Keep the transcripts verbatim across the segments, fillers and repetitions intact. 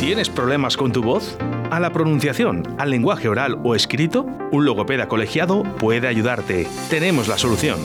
¿Tienes problemas con tu voz? ¿A la pronunciación, al lenguaje oral o escrito? Un logopeda colegiado puede ayudarte. Tenemos la solución.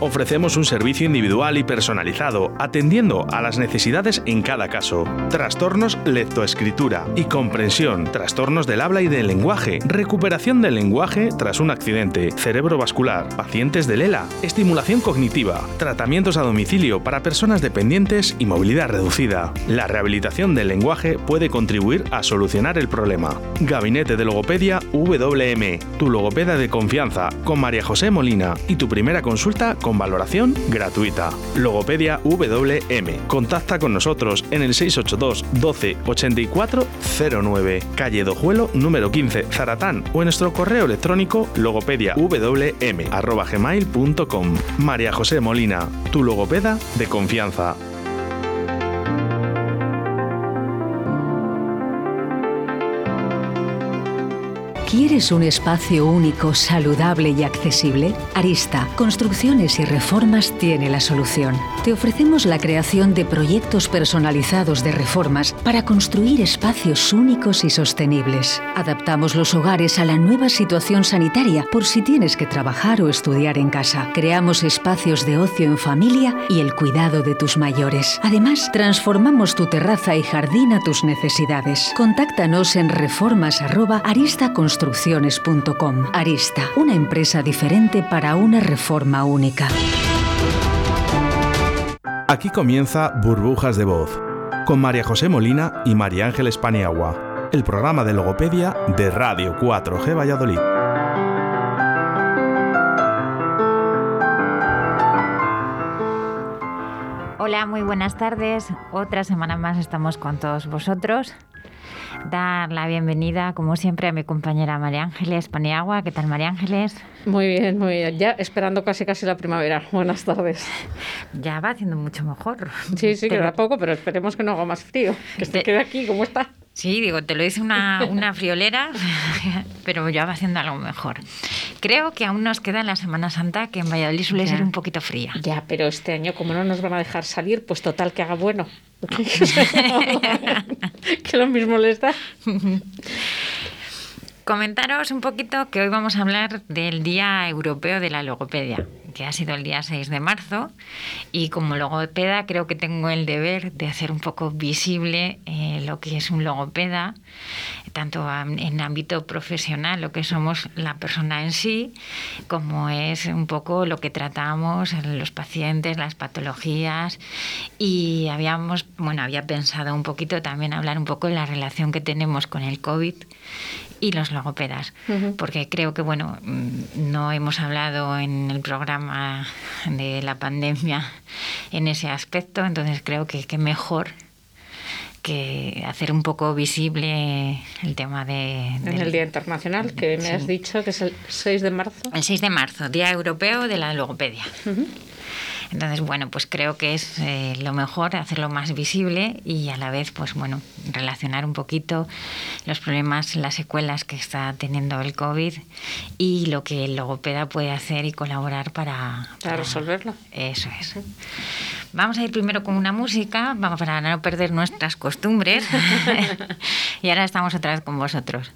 Ofrecemos un servicio individual y personalizado, atendiendo a las necesidades en cada caso. Trastornos lectoescritura y comprensión, trastornos del habla y del lenguaje, recuperación del lenguaje tras un accidente, cerebrovascular, pacientes de Lela, estimulación cognitiva, tratamientos a domicilio para personas dependientes y movilidad reducida. La rehabilitación del lenguaje puede contribuir a solucionar el problema. Gabinete de Logopedia W M, tu logopeda de confianza, con María José Molina, y tu primera consulta con valoración gratuita. Logopedia W M. Contacta con nosotros en el seiscientos ochenta y dos doce ochenta y cuatro cero nueve, calle Dojuelo número quince, Zaratán, o en nuestro correo electrónico logopediawm arroba gmail punto com. María José Molina, tu logopeda de confianza. ¿Quieres un espacio único, saludable y accesible? Arista Construcciones y Reformas tiene la solución. Te ofrecemos la creación de proyectos personalizados de reformas para construir espacios únicos y sostenibles. Adaptamos los hogares a la nueva situación sanitaria por si tienes que trabajar o estudiar en casa. Creamos espacios de ocio en familia y el cuidado de tus mayores. Además, transformamos tu terraza y jardín a tus necesidades. Contáctanos en reformas arroba arista construcciones punto com. Construcciones punto com. Arista, una empresa diferente para una reforma única. Aquí comienza Burbujas de Voz, con María José Molina y María Ángeles Paniagua, el programa de logopedia de Radio cuatro G Valladolid. Hola, muy buenas tardes. Otra semana más estamos con todos vosotros. Dar la bienvenida, como siempre, a mi compañera María Ángeles Paniagua. ¿Qué tal, María Ángeles? Muy bien, muy bien. Ya esperando casi casi la primavera. Buenas tardes. Ya va haciendo mucho mejor. Sí, sí, queda poco, pero esperemos que no haga más frío. Que se quede aquí como está. Sí, digo, te lo hice una, una friolera, pero ya va haciendo algo mejor. Creo que aún nos queda la Semana Santa, que en Valladolid suele ya ser un poquito fría. Ya, pero este año, como no nos van a dejar salir, pues total que haga bueno. Que lo mismo les da. Comentaros un poquito que hoy vamos a hablar del Día Europeo de la Logopedia, que ha sido el día seis de marzo, y como logopeda creo que tengo el deber de hacer un poco visible eh, lo que es un logopeda, tanto en ámbito profesional, lo que somos la persona en sí, como es un poco lo que tratamos, los pacientes, las patologías, y habíamos, bueno, había pensado un poquito también hablar un poco de la relación que tenemos con el COVID y los logopedas, uh-huh. porque creo que, bueno, no hemos hablado en el programa de la pandemia en ese aspecto, entonces creo que, que mejor que hacer un poco visible el tema de... de en el Día Internacional, que me sí. has dicho que es el seis de marzo. El seis de marzo, Día Europeo de la Logopedia. Uh-huh. Entonces, bueno, pues creo que es eh, lo mejor hacerlo más visible y a la vez, pues bueno, relacionar un poquito los problemas, las secuelas que está teniendo el COVID y lo que el logopeda puede hacer y colaborar para... Para, para resolverlo. Eso es. Vamos a ir primero con una música, vamos para no perder nuestras costumbres. Y ahora estamos otra vez con vosotros.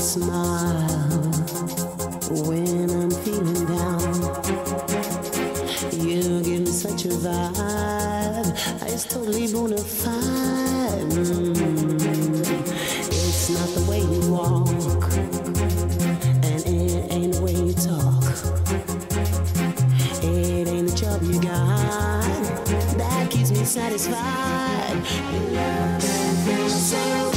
Smile when I'm feeling down. You give me such a vibe. It's totally bona fide. It's not the way you walk, and it ain't the way you talk. It ain't the job you got that keeps me satisfied. You love me so. Ooh.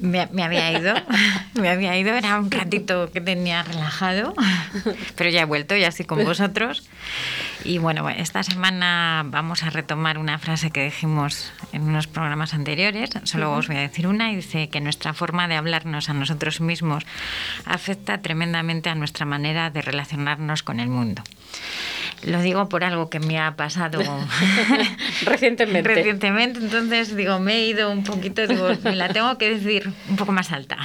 me, me había ido, me había ido, era un ratito que tenía relajado, pero ya he vuelto, ya estoy con vosotros. Y bueno, esta semana vamos a retomar una frase que dijimos en unos programas anteriores, solo uh-huh. os voy a decir una, y dice que nuestra forma de hablarnos a nosotros mismos afecta tremendamente a nuestra manera de relacionarnos con el mundo. Lo digo por algo que me ha pasado recientemente. Recientemente, entonces digo, me he ido un poquito, digo, me la tengo que decir un poco más alta.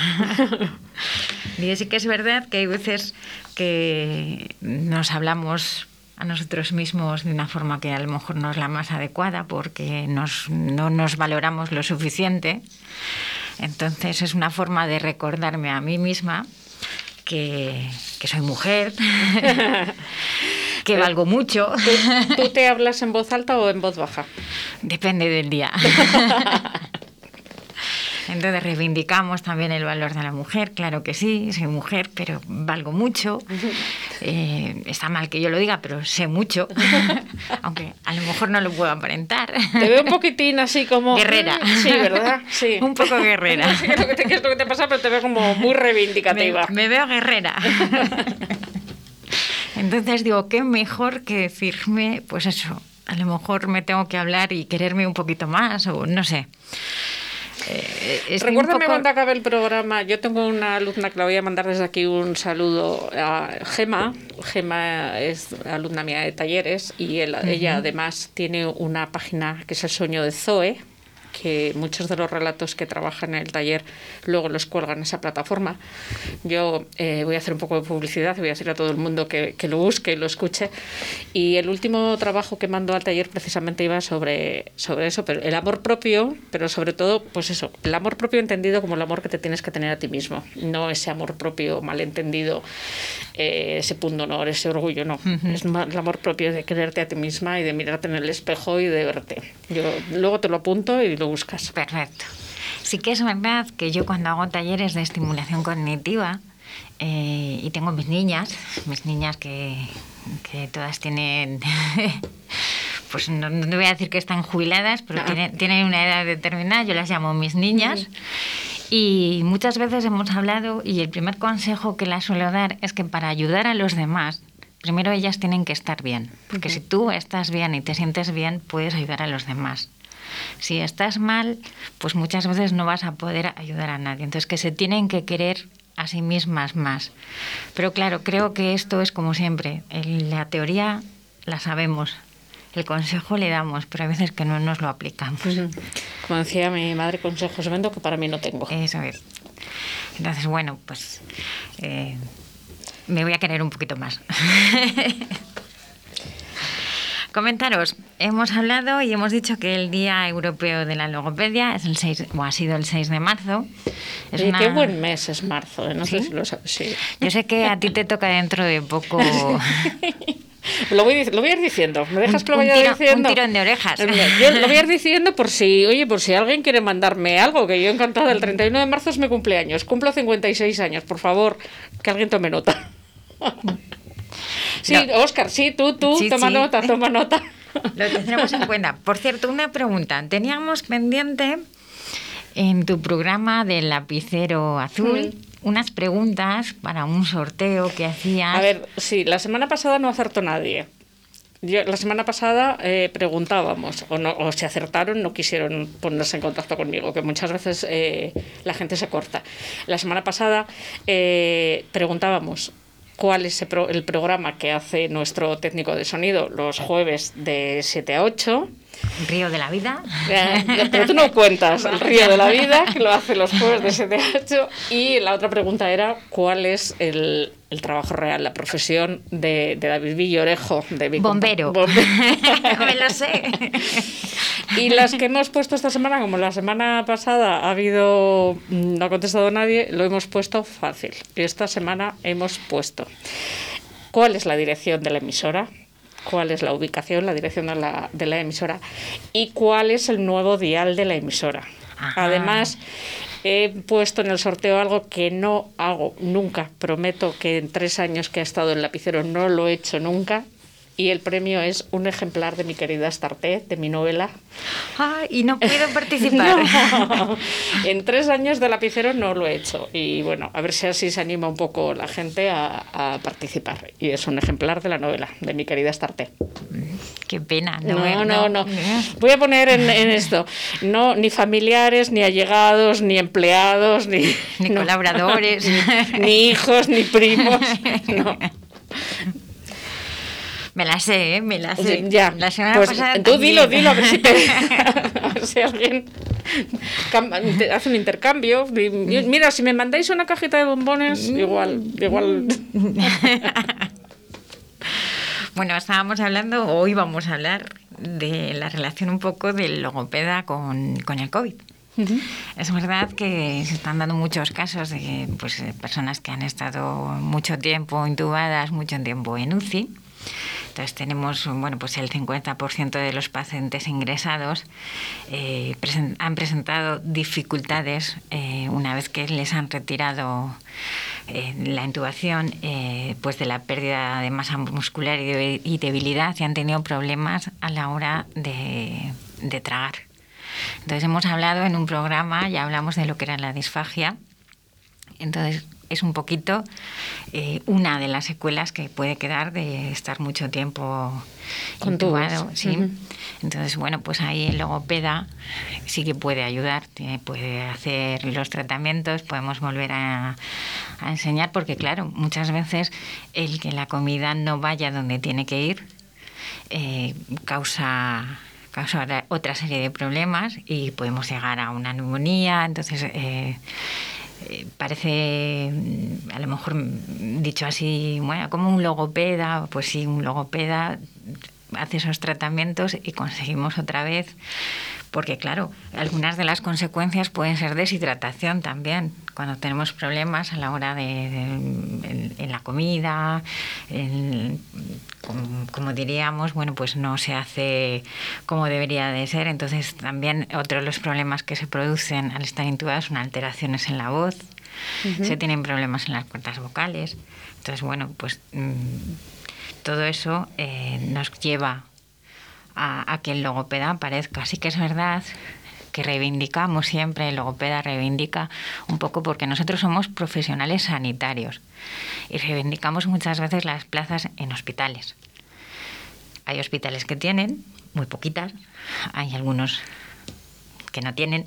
Y sí que es verdad que hay veces que nos hablamos a nosotros mismos de una forma que a lo mejor no es la más adecuada porque nos, no nos valoramos lo suficiente. Entonces es una forma de recordarme a mí misma que, que soy mujer, que valgo mucho. ¿Tú, ¿Tú te hablas en voz alta o en voz baja? Depende del día. Entonces reivindicamos también el valor de la mujer, claro que sí, soy mujer, pero valgo mucho. Eh, está mal que yo lo diga, pero sé mucho, aunque a lo mejor no lo puedo aparentar. Te veo un poquitín así como... Guerrera. Sí, ¿verdad? Sí. Un poco guerrera. No sé qué es lo que te, qué es lo que te pasa, pero te veo como muy reivindicativa. Me, me veo guerrera. Entonces digo, qué mejor que decirme, pues eso, a lo mejor me tengo que hablar y quererme un poquito más, o no sé. Eh, Recuérdame poco... cuando acabe el programa. Yo tengo una alumna que la voy a mandar desde aquí un saludo a Gema. Gema es alumna mía de talleres y él, uh-huh. ella además tiene una página que es El Sueño de Zoe, que muchos de los relatos que trabajan en el taller luego los cuelgan en esa plataforma. Yo eh, voy a hacer un poco de publicidad, voy a decir a todo el mundo que, que lo busque y lo escuche. Y el último trabajo que mandó al taller precisamente iba sobre, sobre eso, pero el amor propio, pero sobre todo, pues eso, el amor propio entendido como el amor que te tienes que tener a ti mismo, no ese amor propio malentendido, eh, ese pundonor, ese orgullo, no. Uh-huh. Es el amor propio de quererte a ti misma y de mirarte en el espejo y de verte. Yo luego te lo apunto y lo buscas. Perfecto. Sí que es verdad que yo cuando hago talleres de estimulación cognitiva eh, y tengo mis niñas, mis niñas que, que todas tienen, pues no, no voy a decir que están jubiladas, pero no. tienen, tienen una edad determinada, yo las llamo mis niñas. Sí. Y muchas veces hemos hablado y el primer consejo que las suelo dar es que para ayudar a los demás, primero ellas tienen que estar bien. Porque uh-huh. si tú estás bien y te sientes bien, puedes ayudar a los demás. Si estás mal, pues muchas veces no vas a poder ayudar a nadie. Entonces, que se tienen que querer a sí mismas más. Pero claro, creo que esto es como siempre. La teoría la sabemos, el consejo le damos, pero a veces que no nos lo aplicamos. Como decía mi madre, consejos vendo que para mí no tengo. Eso es. Entonces, bueno, pues eh, me voy a querer un poquito más. Comentaros, hemos hablado y hemos dicho que el Día Europeo de la Logopedia es el seis, o ha sido el seis de marzo. Es una... Qué buen mes es marzo, ¿eh? No ¿Sí? sé si lo sabes. Sí. Yo sé que a ti te toca dentro de poco... Lo voy, lo voy a ir diciendo. ¿Me dejas que lo vaya un tiro, diciendo? Un tirón de orejas. Yo lo voy a ir diciendo por si, oye, por si alguien quiere mandarme algo, que yo encantada. El treinta y uno de marzo es mi cumpleaños. Cumplo cincuenta y seis años. Por favor, que alguien tome nota. Sí, no. Óscar, sí, tú, tú, sí, toma sí. nota, toma nota. Lo tendremos en cuenta. Por cierto, una pregunta. Teníamos pendiente en tu programa del Lapicero Azul mm. unas preguntas para un sorteo que hacías. A ver, sí, la semana pasada no acertó nadie. Yo, la semana pasada eh, preguntábamos, o, no, o se acertaron, no quisieron ponerse en contacto conmigo, que muchas veces eh, la gente se corta. La semana pasada eh, preguntábamos cuál es el programa que hace nuestro técnico de sonido los jueves de siete a ocho. Río de la Vida. Eh, pero tú no cuentas el Río de la Vida, que lo hace los jueves de siete a ocho. Y la otra pregunta era cuál es el, el trabajo real, la profesión de, de David Villorejo. De mi Bombero. Compa- Bombero. Me lo sé. Y las que hemos puesto esta semana, como la semana pasada ha habido, no ha contestado nadie, lo hemos puesto fácil. Y esta semana hemos puesto cuál es la dirección de la emisora, cuál es la ubicación, la dirección de la, de la emisora y cuál es el nuevo dial de la emisora. Ajá. Además, he puesto en el sorteo algo que no hago nunca. Prometo que en tres años que ha estado el Lapicero no lo he hecho nunca, y el premio es un ejemplar de mi querida Starte, de mi novela. Ah, y no puedo participar. No. En tres años de Lapicero no lo he hecho. Y bueno, a ver si así se anima un poco la gente a, a participar. Y es un ejemplar de la novela, de mi querida Starte. Qué pena. No, no, no, no. Voy a poner en, en esto. No, ni familiares, ni allegados, ni empleados, ni... Ni no. colaboradores. Ni, ni hijos, ni primos. No. Me la sé, ¿eh? Me la sé. Ya. La semana pues pasada tú también. Dilo, dilo, a ver si, te... a ver si alguien hace un intercambio. Mira, si me mandáis una cajita de bombones, igual, igual... Bueno, estábamos hablando, hoy vamos a hablar de la relación un poco del logopeda con, con el COVID. Uh-huh. Es verdad que se están dando muchos casos de pues, personas que han estado mucho tiempo intubadas, mucho tiempo en U C I. Entonces tenemos, bueno, pues el cincuenta por ciento de los pacientes ingresados eh, present- han presentado dificultades eh, una vez que les han retirado eh, la intubación, eh, pues de la pérdida de masa muscular y, de- y debilidad, y han tenido problemas a la hora de, de tragar. Entonces hemos hablado en un programa, ya hablamos de lo que era la disfagia. Entonces es un poquito eh, una de las secuelas que puede quedar de estar mucho tiempo intubado, sí. Uh-huh. Entonces, bueno, pues ahí el logopeda sí que puede ayudar, tiene, puede hacer los tratamientos, podemos volver a, a enseñar, porque claro, muchas veces el que la comida no vaya donde tiene que ir eh, causa... causa otra serie de problemas y podemos llegar a una neumonía. Entonces eh, eh, parece, a lo mejor dicho así, bueno, como un logopeda, pues sí, un logopeda hace esos tratamientos y conseguimos otra vez, porque claro, algunas de las consecuencias pueden ser deshidratación también, cuando tenemos problemas a la hora de, de, de en, en la comida, en, como, como diríamos, bueno, pues no se hace como debería de ser. Entonces también otro de los problemas que se producen al estar intubados son alteraciones en la voz. Uh-huh. Se tienen problemas en las cuerdas vocales. Entonces, bueno, pues mmm, todo eso eh, nos lleva a, a que el logopeda aparezca. Así que es verdad que reivindicamos siempre, el logopeda reivindica un poco, porque nosotros somos profesionales sanitarios y reivindicamos muchas veces las plazas en hospitales. Hay hospitales que tienen, muy poquitas, hay algunos que no tienen.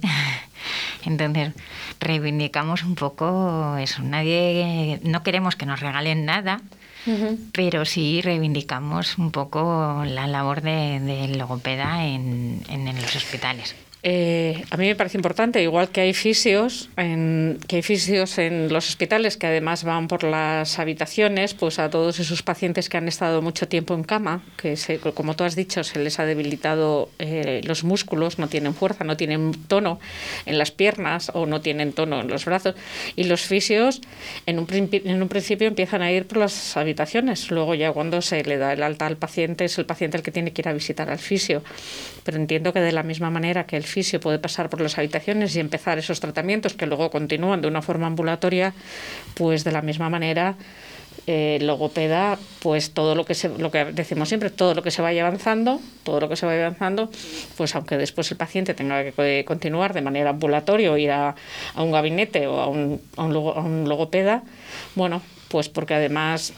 Entonces reivindicamos un poco eso. Nadie, no queremos que nos regalen nada. Uh-huh. Pero sí reivindicamos un poco la labor de, de logopeda en, en, en los hospitales. Eh, a mí me parece importante, igual que hay fisios en, que hay fisios en los hospitales que además van por las habitaciones, pues a todos esos pacientes que han estado mucho tiempo en cama, que se, como tú has dicho, se les ha debilitado eh, los músculos, no tienen fuerza, no tienen tono en las piernas o no tienen tono en los brazos, y los fisios en un, en un principio empiezan a ir por las habitaciones, luego ya cuando se le da el alta al paciente es el paciente el que tiene que ir a visitar al fisio, pero entiendo que de la misma manera que el fisio puede pasar por las habitaciones y empezar esos tratamientos que luego continúan de una forma ambulatoria, pues de la misma manera eh, logopeda, pues todo lo que se, lo que decimos siempre, todo lo que se vaya avanzando, todo lo que se vaya avanzando, pues aunque después el paciente tenga que continuar de manera ambulatoria o ir a, a un gabinete o a un, a un, logo, a un logopeda, bueno, pues porque además...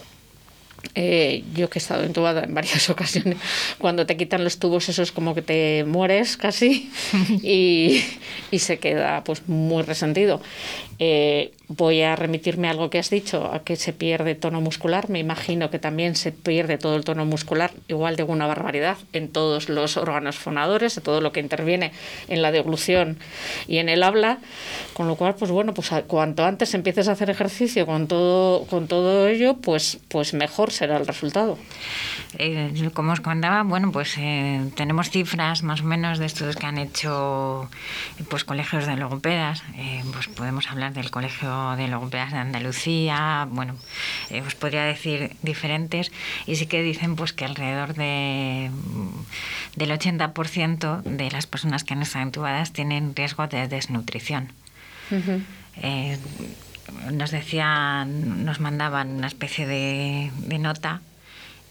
Eh, yo que he estado entubada en varias ocasiones, cuando te quitan los tubos eso es como que te mueres casi y, y se queda pues muy resentido. Eh, voy a remitirme a algo que has dicho, a que se pierde tono muscular. Me imagino que también se pierde todo el tono muscular, igual de una barbaridad, en todos los órganos fonadores, de todo lo que interviene en la deglución y en el habla, con lo cual, pues bueno, pues cuanto antes empieces a hacer ejercicio con todo, con todo ello, pues, pues mejor será el resultado. Eh, como os comentaba, bueno, pues eh, tenemos cifras más o menos de estudios que han hecho pues colegios de logopedas, eh, pues podemos hablar del Colegio de Logopedas de Andalucía, bueno, eh, os podría decir diferentes, y sí que dicen pues que alrededor de del ochenta por ciento de las personas que han estado intubadas tienen riesgo de desnutrición. Uh-huh. Eh, nos decían, nos mandaban una especie de, de nota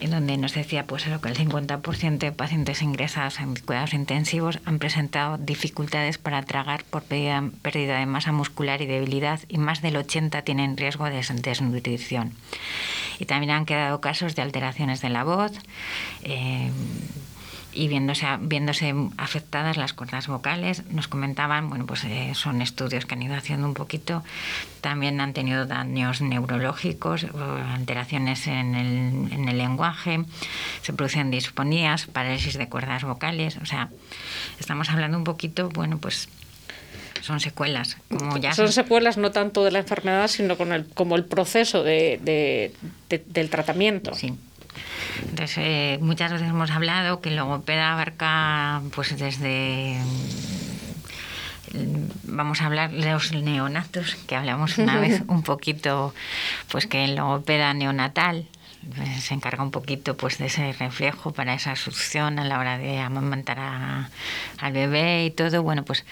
en donde nos decía pues eso, que el cincuenta por ciento de pacientes ingresados en cuidados intensivos han presentado dificultades para tragar por pérdida, pérdida de masa muscular y debilidad, y más del ochenta por ciento tienen riesgo de desnutrición. Y también han quedado casos de alteraciones de la voz eh, y viéndose, viéndose afectadas las cuerdas vocales. Nos comentaban, bueno, pues eh, son estudios que han ido haciendo un poquito. También han tenido daños neurológicos, alteraciones en el, en el lenguaje, se producen disfonías, parálisis de cuerdas vocales. O sea, estamos hablando un poquito, bueno, pues son secuelas. Como ya son secuelas no tanto de la enfermedad, sino con el, como el proceso de, de, de, del tratamiento. Sí. Entonces, eh, muchas veces hemos hablado que el logopeda abarca, pues desde, vamos a hablar de los neonatos, que hablamos una vez un poquito, pues que el logopeda neonatal pues, se encarga un poquito pues de ese reflejo para esa succión a la hora de amamantar a, al bebé y todo. Bueno, pues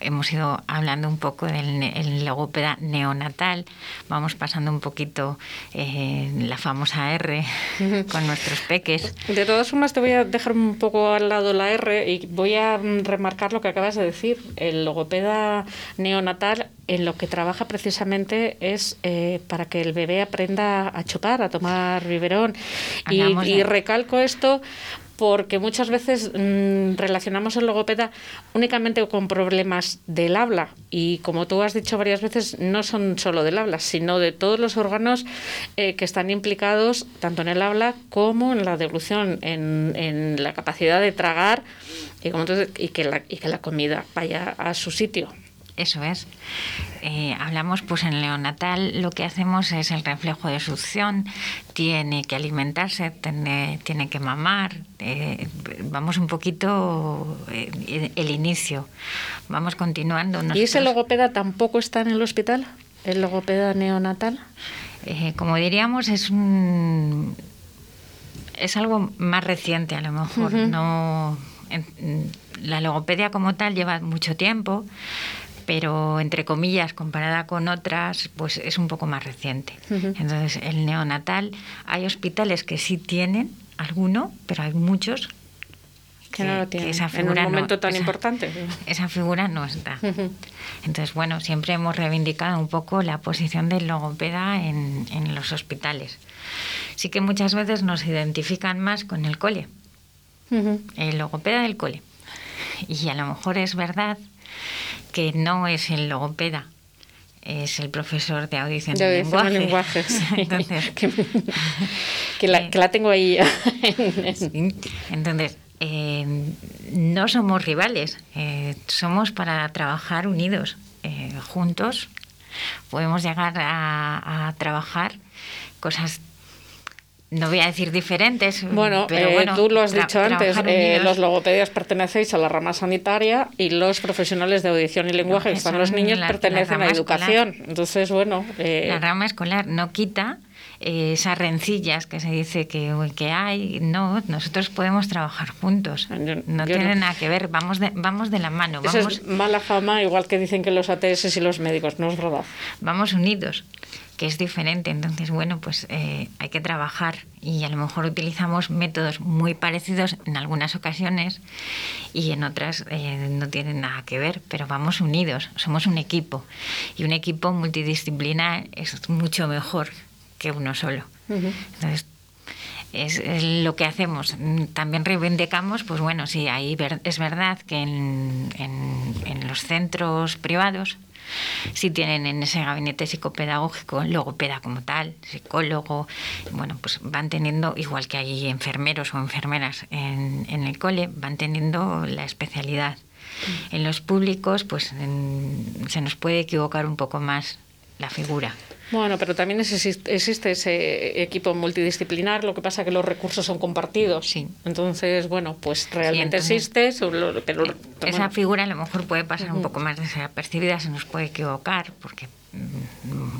hemos ido hablando un poco del el logopeda neonatal, vamos pasando un poquito eh, la famosa R con nuestros peques. De todas formas, te voy a dejar un poco al lado la R y voy a remarcar lo que acabas de decir. El logopeda neonatal en lo que trabaja precisamente es eh, para que el bebé aprenda a chupar, a tomar biberón. Y, y recalco esto porque muchas veces mmm, relacionamos el logopeda únicamente con problemas del habla, y como tú has dicho varias veces, no son solo del habla, sino de todos los órganos eh, que están implicados tanto en el habla como en la deglución, en, en la capacidad de tragar y, como entonces, y, que la, y que la comida vaya a su sitio. Eso es. Eh, hablamos pues en neonatal, lo que hacemos es el reflejo de succión, tiene que alimentarse, tiene, tiene que mamar, eh, vamos un poquito eh, el inicio, vamos continuando. Nosotros. ¿Y ese logopeda tampoco está en el hospital? ¿El logopeda neonatal? Eh, como diríamos, es un, es algo más reciente a lo mejor. Uh-huh. No, en, la logopedia como tal lleva mucho tiempo, pero entre comillas, comparada con otras, pues es un poco más reciente. Uh-huh. Entonces, el neonatal, hay hospitales que sí tienen alguno, pero hay muchos que, que no lo tienen. Que esa figura en un momento no, tan esa, importante. Esa figura no está. Uh-huh. Entonces, bueno, siempre hemos reivindicado un poco la posición del logopeda en, en los hospitales. Sí que muchas veces nos identifican más con el cole, uh-huh. el logopeda del cole. Y a lo mejor es verdad que no es el logopeda, es el profesor de audición de lenguaje. lenguaje sí. Entonces, que, que, la, que la tengo ahí. Sí. Entonces, eh, no somos rivales, eh, somos para trabajar unidos, eh, juntos. Podemos llegar a, a trabajar cosas, no voy a decir diferentes. Bueno, pero bueno, eh, tú lo has tra- dicho antes, eh, los logopedias pertenecéis a la rama sanitaria y los profesionales de audición y lenguaje, no, que están los niños, la, pertenecen la a educación. Escolar. Entonces, bueno... Eh, la rama escolar no quita eh, esas rencillas que se dice que, que hay. No, nosotros podemos trabajar juntos. Yo, no yo tiene no. nada que ver, vamos de, vamos de la mano. Vamos, eso es mala fama, igual que dicen que los A T S y los médicos, no es verdad. Vamos unidos, que es diferente. Entonces, bueno, pues eh, hay que trabajar y a lo mejor utilizamos métodos muy parecidos en algunas ocasiones y en otras eh, no tienen nada que ver, pero vamos unidos, somos un equipo, y un equipo multidisciplinar es mucho mejor que uno solo. Uh-huh. Entonces, es, es lo que hacemos. También reivindicamos, pues bueno, sí, ahí ver, es verdad que en, en, en los centros privados sí tienen en ese gabinete psicopedagógico logopeda como tal, psicólogo, bueno, pues van teniendo, igual que hay enfermeros o enfermeras en, en el cole, van teniendo la especialidad. En los públicos, pues en, se nos puede equivocar un poco más la figura. Bueno, pero también existe ese equipo multidisciplinar, lo que pasa que los recursos son compartidos. Sí. Entonces, bueno, pues realmente sí, entonces, existe, pero... Esa bueno. figura a lo mejor puede pasar uh-huh. un poco más desapercibida, se nos puede equivocar, porque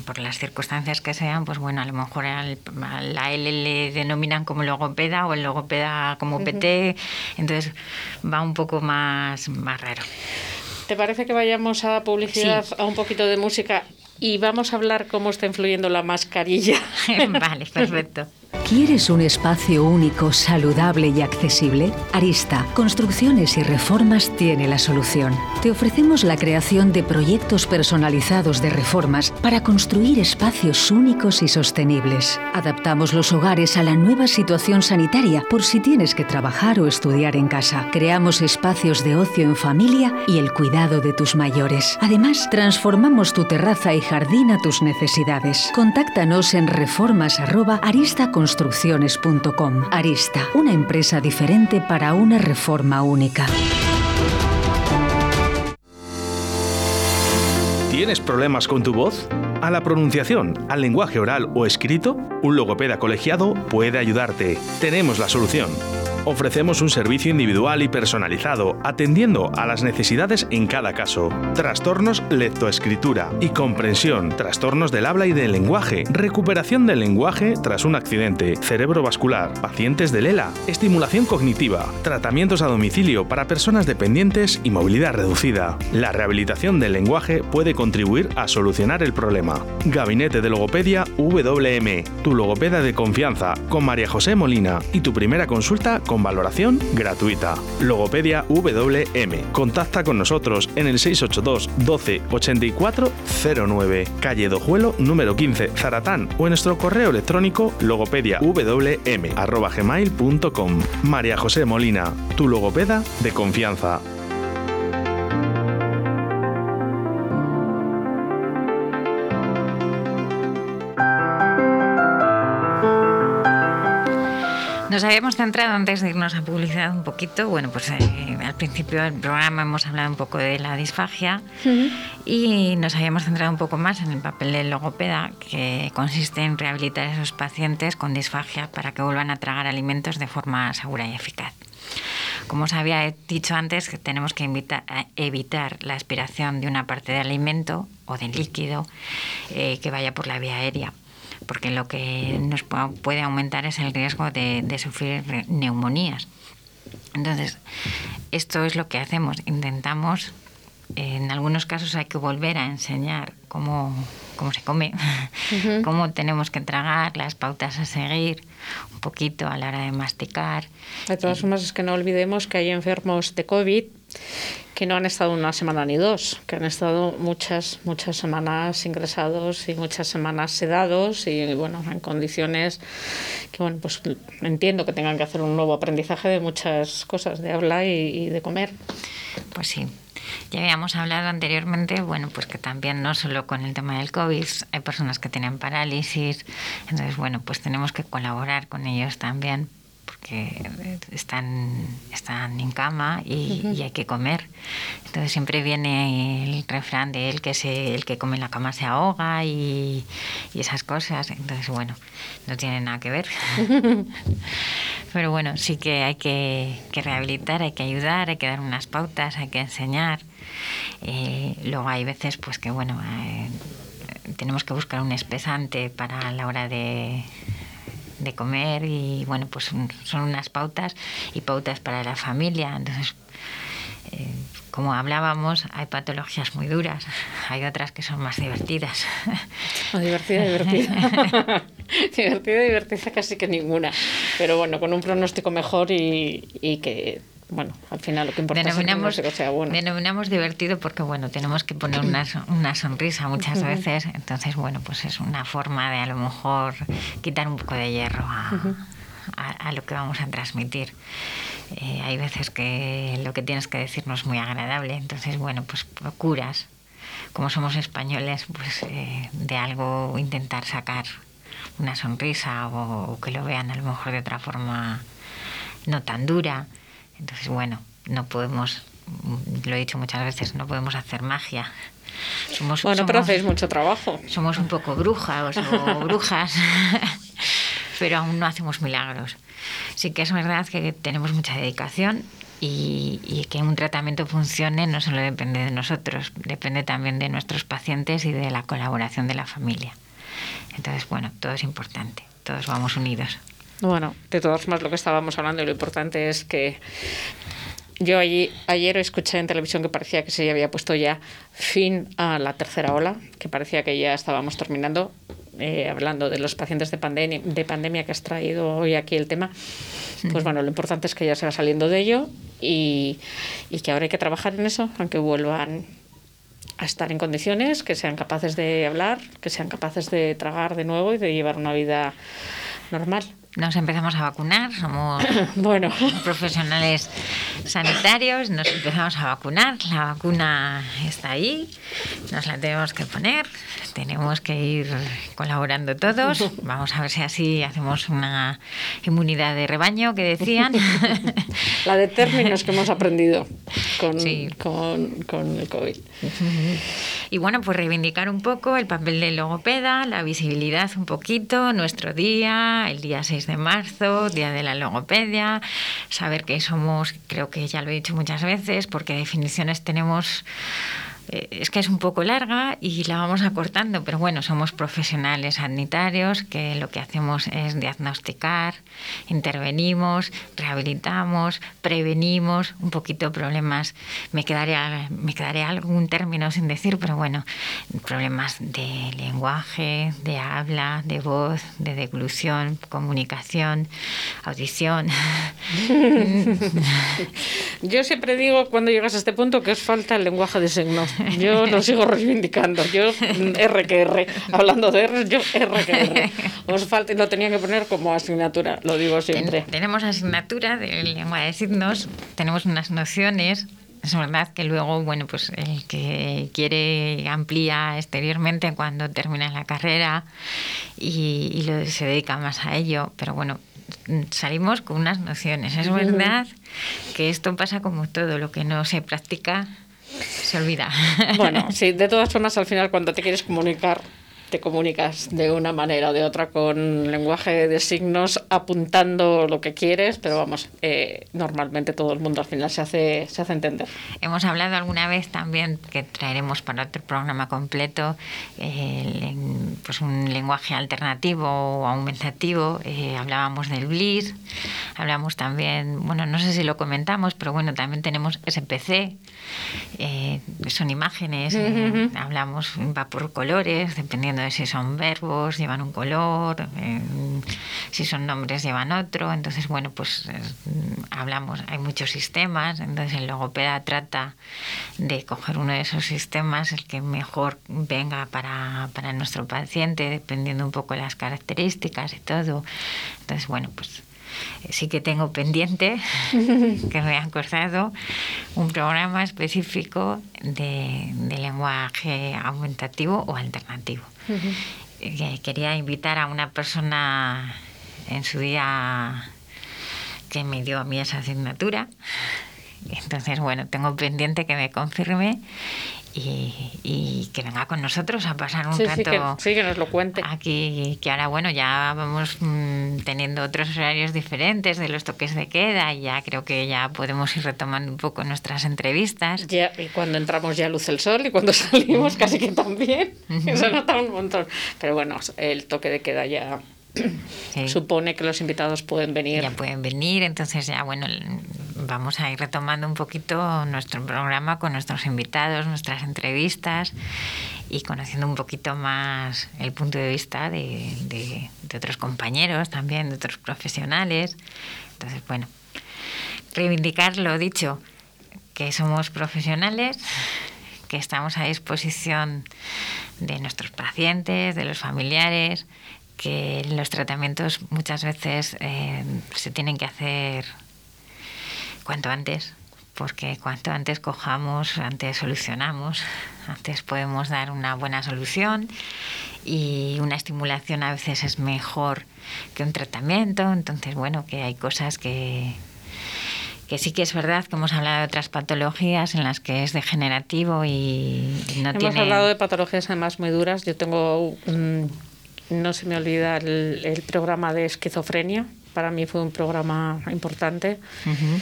por las circunstancias que sean, pues bueno, a lo mejor al, a la L le denominan como logopeda o el logopeda como uh-huh. P T, entonces va un poco más, más raro. ¿Te parece que vayamos a publicidad, sí. a un poquito de música? Y vamos a hablar cómo está influyendo la mascarilla. Vale, perfecto. ¿Quieres un espacio único, saludable y accesible? Arista Construcciones y Reformas tiene la solución. Te ofrecemos la creación de proyectos personalizados de reformas para construir espacios únicos y sostenibles. Adaptamos los hogares a la nueva situación sanitaria por si tienes que trabajar o estudiar en casa. Creamos espacios de ocio en familia y el cuidado de tus mayores. Además, transformamos tu terraza y jardín a tus necesidades. Contáctanos en reformas arroba arista construcciones punto com. Construcciones punto com. Arista, una empresa diferente para una reforma única. ¿Tienes problemas con tu voz? ¿A la pronunciación, al lenguaje oral o escrito? Un logopeda colegiado puede ayudarte. Tenemos la solución. Ofrecemos un servicio individual y personalizado, atendiendo a las necesidades en cada caso. Trastornos lectoescritura y comprensión, trastornos del habla y del lenguaje, recuperación del lenguaje tras un accidente, cerebrovascular, pacientes de L E L A, estimulación cognitiva, tratamientos a domicilio para personas dependientes y movilidad reducida. La rehabilitación del lenguaje puede contribuir a solucionar el problema. Gabinete de Logopedia W M, tu logopeda de confianza, con María José Molina, y tu primera consulta con valoración gratuita. Logopedia W M. Contacta con nosotros en el seiscientos ochenta y dos doce ochenta y cuatro cero nueve, calle Dojuelo, número quince, Zaratán, o en nuestro correo electrónico logopediawm arroba gmail punto com. María José Molina, tu logopeda de confianza. Nos habíamos centrado, antes de irnos a publicidad, un poquito, bueno, pues eh, al principio del programa hemos hablado un poco de la disfagia, uh-huh, y nos habíamos centrado un poco más en el papel del logopeda, que consiste en rehabilitar a esos pacientes con disfagia para que vuelvan a tragar alimentos de forma segura y eficaz. Como os había dicho antes, que tenemos que invitar a evitar la aspiración de una parte de alimento o de líquido eh, que vaya por la vía aérea, porque lo que nos puede aumentar es el riesgo de, de sufrir neumonías. Entonces, esto es lo que hacemos. Intentamos, en algunos casos hay que volver a enseñar cómo, cómo se come, uh-huh, cómo tenemos que tragar, las pautas a seguir, un poquito a la hora de masticar. De todas formas, es que no olvidemos que hay enfermos de COVID que no han estado una semana ni dos, que han estado muchas, muchas semanas ingresados y muchas semanas sedados y, bueno, en condiciones que, bueno, pues entiendo que tengan que hacer un nuevo aprendizaje de muchas cosas, de habla y, y de comer. Pues sí. Ya habíamos hablado anteriormente, bueno, pues que también no solo con el tema del COVID, hay personas que tienen parálisis, entonces, bueno, pues tenemos que colaborar con ellos también, porque están, están en cama y, uh-huh, y hay que comer. Entonces siempre viene el refrán de el que, se, el que come en la cama se ahoga y, y esas cosas. Entonces, bueno, no tiene nada que ver. Pero bueno, sí que hay que, que rehabilitar, hay que ayudar, hay que dar unas pautas, hay que enseñar. Eh, luego hay veces pues que, bueno, eh, tenemos que buscar un espesante para la hora de... de comer y, bueno, pues son unas pautas y pautas para la familia. Entonces, eh, como hablábamos, hay patologías muy duras, hay otras que son más divertidas. O divertida, divertida. Divertida, divertida casi que ninguna. Pero bueno, con un pronóstico mejor y, y que... Bueno, al final lo que importa es que no sea bueno. Denominamos divertido porque, bueno, tenemos que poner una, una sonrisa muchas veces. Entonces, bueno, pues es una forma de a lo mejor quitar un poco de hierro a, uh-huh, a, a lo que vamos a transmitir. Eh, hay veces que lo que tienes que decir no es muy agradable. Entonces, bueno, pues procuras, como somos españoles, pues eh, de algo intentar sacar una sonrisa o, o que lo vean a lo mejor de otra forma no tan dura. Entonces, bueno, no podemos, lo he dicho muchas veces, no podemos hacer magia. Somos, bueno, somos, pero hacéis mucho trabajo. Somos un poco brujas o brujas, pero aún no hacemos milagros. Sí que es verdad que tenemos mucha dedicación y, y que un tratamiento funcione no solo depende de nosotros, depende también de nuestros pacientes y de la colaboración de la familia. Entonces, bueno, todo es importante, todos vamos unidos. Bueno, de todas formas, lo que estábamos hablando y lo importante es que yo allí, ayer escuché en televisión que parecía que se había puesto ya fin a la tercera ola, que parecía que ya estábamos terminando. eh, hablando de los pacientes de pandemia, de pandemia que has traído hoy aquí el tema, pues bueno, lo importante es que ya se va saliendo de ello y, y que ahora hay que trabajar en eso, aunque vuelvan a estar en condiciones, que sean capaces de hablar, que sean capaces de tragar de nuevo y de llevar una vida normal. Nos empezamos a vacunar, somos bueno. profesionales sanitarios, nos empezamos a vacunar, la vacuna está ahí, nos la tenemos que poner, tenemos que ir colaborando todos, vamos a ver si así hacemos una inmunidad de rebaño que decían. La de términos que hemos aprendido con, sí. con, con el COVID. Y bueno, pues reivindicar un poco el papel del logopeda, la visibilidad un poquito, nuestro día, el día seis de marzo, Día de la Logopedia, saber que somos, creo que ya lo he dicho muchas veces, porque definiciones tenemos, eh, es que es un poco larga y la vamos acortando, pero bueno, somos profesionales sanitarios que lo que hacemos es diagnosticar, intervenimos, rehabilitamos, prevenimos un poquito problemas, me quedaría, me quedaría algún término sin decir, pero bueno, problemas de lenguaje, de habla, de voz, de deglución, comunicación, audición. Yo siempre digo cuando llegas a este punto que os falta el lenguaje de signos. Yo lo sigo reivindicando. Yo R que R. Hablando de R, yo R que R. Os falta, lo tenía que poner como asignatura, lo digo siempre. Ten, tenemos asignatura de lengua de signos, tenemos unas nociones. Es verdad que luego, bueno, pues el que quiere amplía exteriormente cuando termina la carrera y, y lo, se dedica más a ello, pero bueno, salimos con unas nociones. Es verdad que esto pasa como todo, lo que no se practica se olvida. Bueno, sí, de todas formas, al final cuando te quieres comunicar, te comunicas de una manera o de otra con lenguaje de signos apuntando lo que quieres, pero vamos, eh, normalmente todo el mundo al final se hace, se hace entender. Hemos hablado alguna vez también, que traeremos para otro programa completo, eh, pues un lenguaje alternativo o aumentativo, eh, hablábamos del Bliss, hablamos también, bueno, no sé si lo comentamos, pero bueno, también tenemos S P C, eh, son imágenes, eh, hablamos va por colores, dependiendo de si son verbos, llevan un color, eh, si son nombres llevan otro, entonces bueno, pues eh, hablamos, hay muchos sistemas, entonces el logopeda trata de coger uno de esos sistemas, el que mejor venga para, para nuestro paciente, dependiendo un poco de las características y todo, entonces bueno, pues sí que tengo pendiente, que me ha acordado, un programa específico de, de lenguaje aumentativo o alternativo. Uh-huh. Quería invitar a una persona en su día que me dio a mí esa asignatura. Entonces, bueno, tengo pendiente que me confirme Y, y que venga con nosotros a pasar un sí, rato sí que, sí, que nos lo cuente aquí, que ahora bueno ya vamos mmm, teniendo otros horarios diferentes de los toques de queda y ya creo que ya podemos ir retomando un poco nuestras entrevistas ya, y cuando entramos ya luce el sol y cuando salimos casi que también eso nota un montón, pero bueno, el toque de queda ya sí. supone que los invitados pueden venir ya pueden venir, entonces ya bueno vamos a ir retomando un poquito nuestro programa con nuestros invitados, nuestras entrevistas y conociendo un poquito más el punto de vista de, de, de otros compañeros también, de otros profesionales. Entonces, bueno, reivindicar lo dicho, que somos profesionales, que estamos a disposición de nuestros pacientes, de los familiares, que los tratamientos muchas veces eh, se tienen que hacer cuanto antes, porque cuanto antes cojamos, antes solucionamos, antes podemos dar una buena solución y una estimulación a veces es mejor que un tratamiento. Entonces, bueno, que hay cosas que, que sí que es verdad que hemos hablado de otras patologías en las que es degenerativo y no hemos tiene... Hemos hablado de patologías además muy duras. Yo tengo, mmm, no se me olvida, el, el programa de esquizofrenia. Para mí fue un programa importante uh-huh.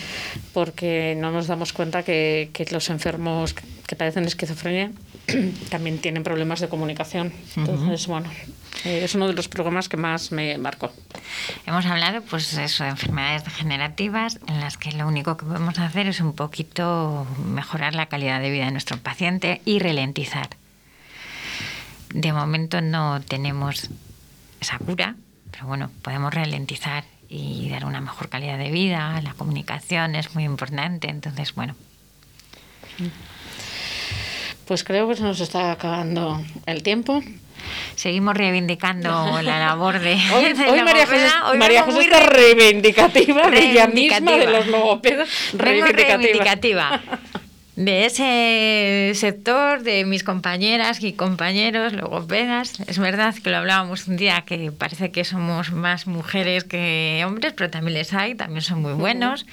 porque no nos damos cuenta que, que los enfermos que padecen esquizofrenia también tienen problemas de comunicación. Entonces, uh-huh. bueno, eh, es uno de los programas que más me marcó. Hemos hablado, pues eso, de enfermedades degenerativas en las que lo único que podemos hacer es un poquito mejorar la calidad de vida de nuestro paciente y ralentizar. De momento no tenemos esa cura, pero bueno, podemos ralentizar y dar una mejor calidad de vida. La comunicación es muy importante, entonces, bueno. Pues creo que se nos está acabando el tiempo. Seguimos reivindicando la labor de, hoy, de hoy la María José, hoy María José está reivindicativa, de ella misma, de los logopedas, reivindicativa. reivindicativa de ese sector, de mis compañeras y compañeros logopedas. Es verdad que lo hablábamos un día, que parece que somos más mujeres que hombres, pero también les hay, también son muy buenos.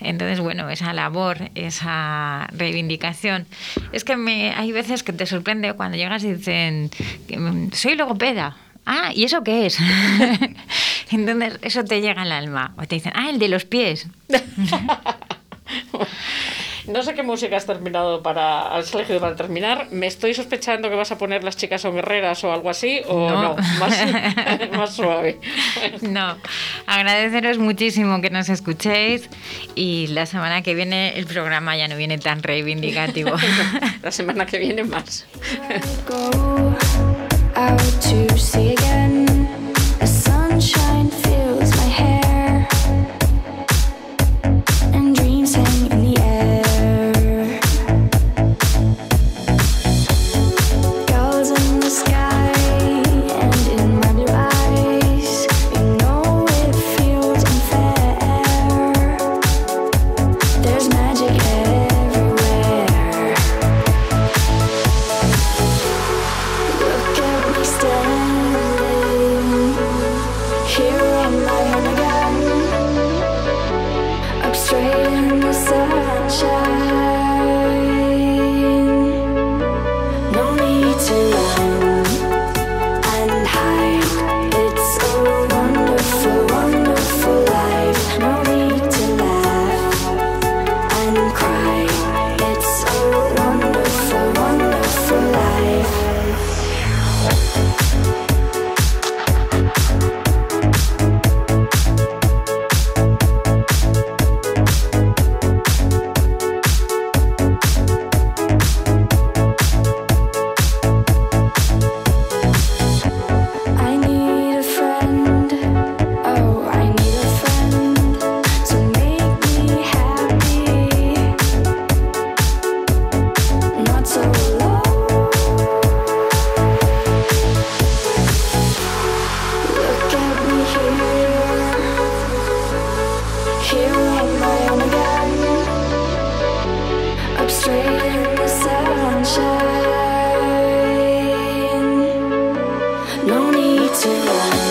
Entonces, bueno, esa labor, esa reivindicación. Es que me, hay veces que te sorprende cuando llegas y dicen, soy logopeda. Ah, ¿y eso qué es? Entonces, eso te llega al alma. O te dicen, ah, el de los pies. No sé qué música has terminado para has elegido para terminar. Me estoy sospechando que vas a poner Las chicas son guerreras o algo así, o no, no más, más suave. No, agradeceros muchísimo que nos escuchéis, y la semana que viene el programa ya no viene tan reivindicativo. La semana que viene más.